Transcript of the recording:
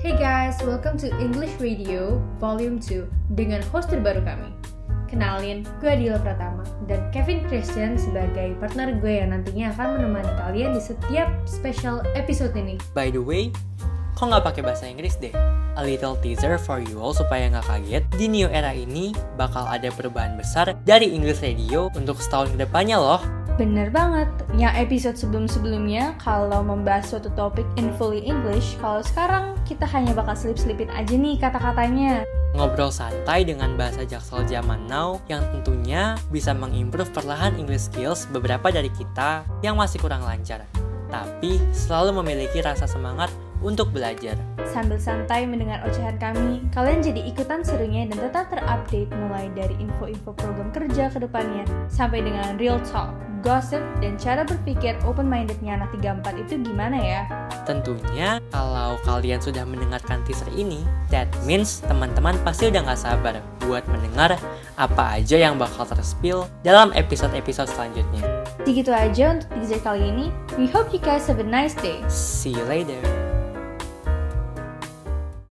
Hey guys, welcome to English Radio Volume 2 dengan host terbaru kami. Kenalin, gue Dilo Pratama dan Kevin Christian sebagai partner gue yang nantinya akan menemani kalian di setiap special episode ini. By the way, kok nggak pakai bahasa Inggris deh? A little teaser for you all supaya nggak kaget, di new era ini bakal ada perubahan besar dari English Radio untuk setahun kedepannya loh. Bener banget, yang episode sebelum-sebelumnya kalau membahas suatu topik in fully English, kalau sekarang kita hanya bakal selip-selipin aja nih kata-katanya. Ngobrol santai dengan bahasa jaksel zaman now yang tentunya bisa mengimprove perlahan English skills beberapa dari kita yang masih kurang lancar, tapi selalu memiliki rasa semangat untuk belajar. Sambil santai mendengar ocehan kami, kalian jadi ikutan serunya dan tetap terupdate mulai dari info-info program kerja ke depannya sampai dengan real talk, gossip, dan cara berpikir open-mindednya anak 34 itu gimana ya? Tentunya kalau kalian sudah mendengarkan teaser ini, that means teman-teman pasti udah gak sabar buat mendengar apa aja yang bakal terspill dalam episode-episode selanjutnya. Segitu aja untuk teaser kali ini. We hope you guys have a nice day. See you later.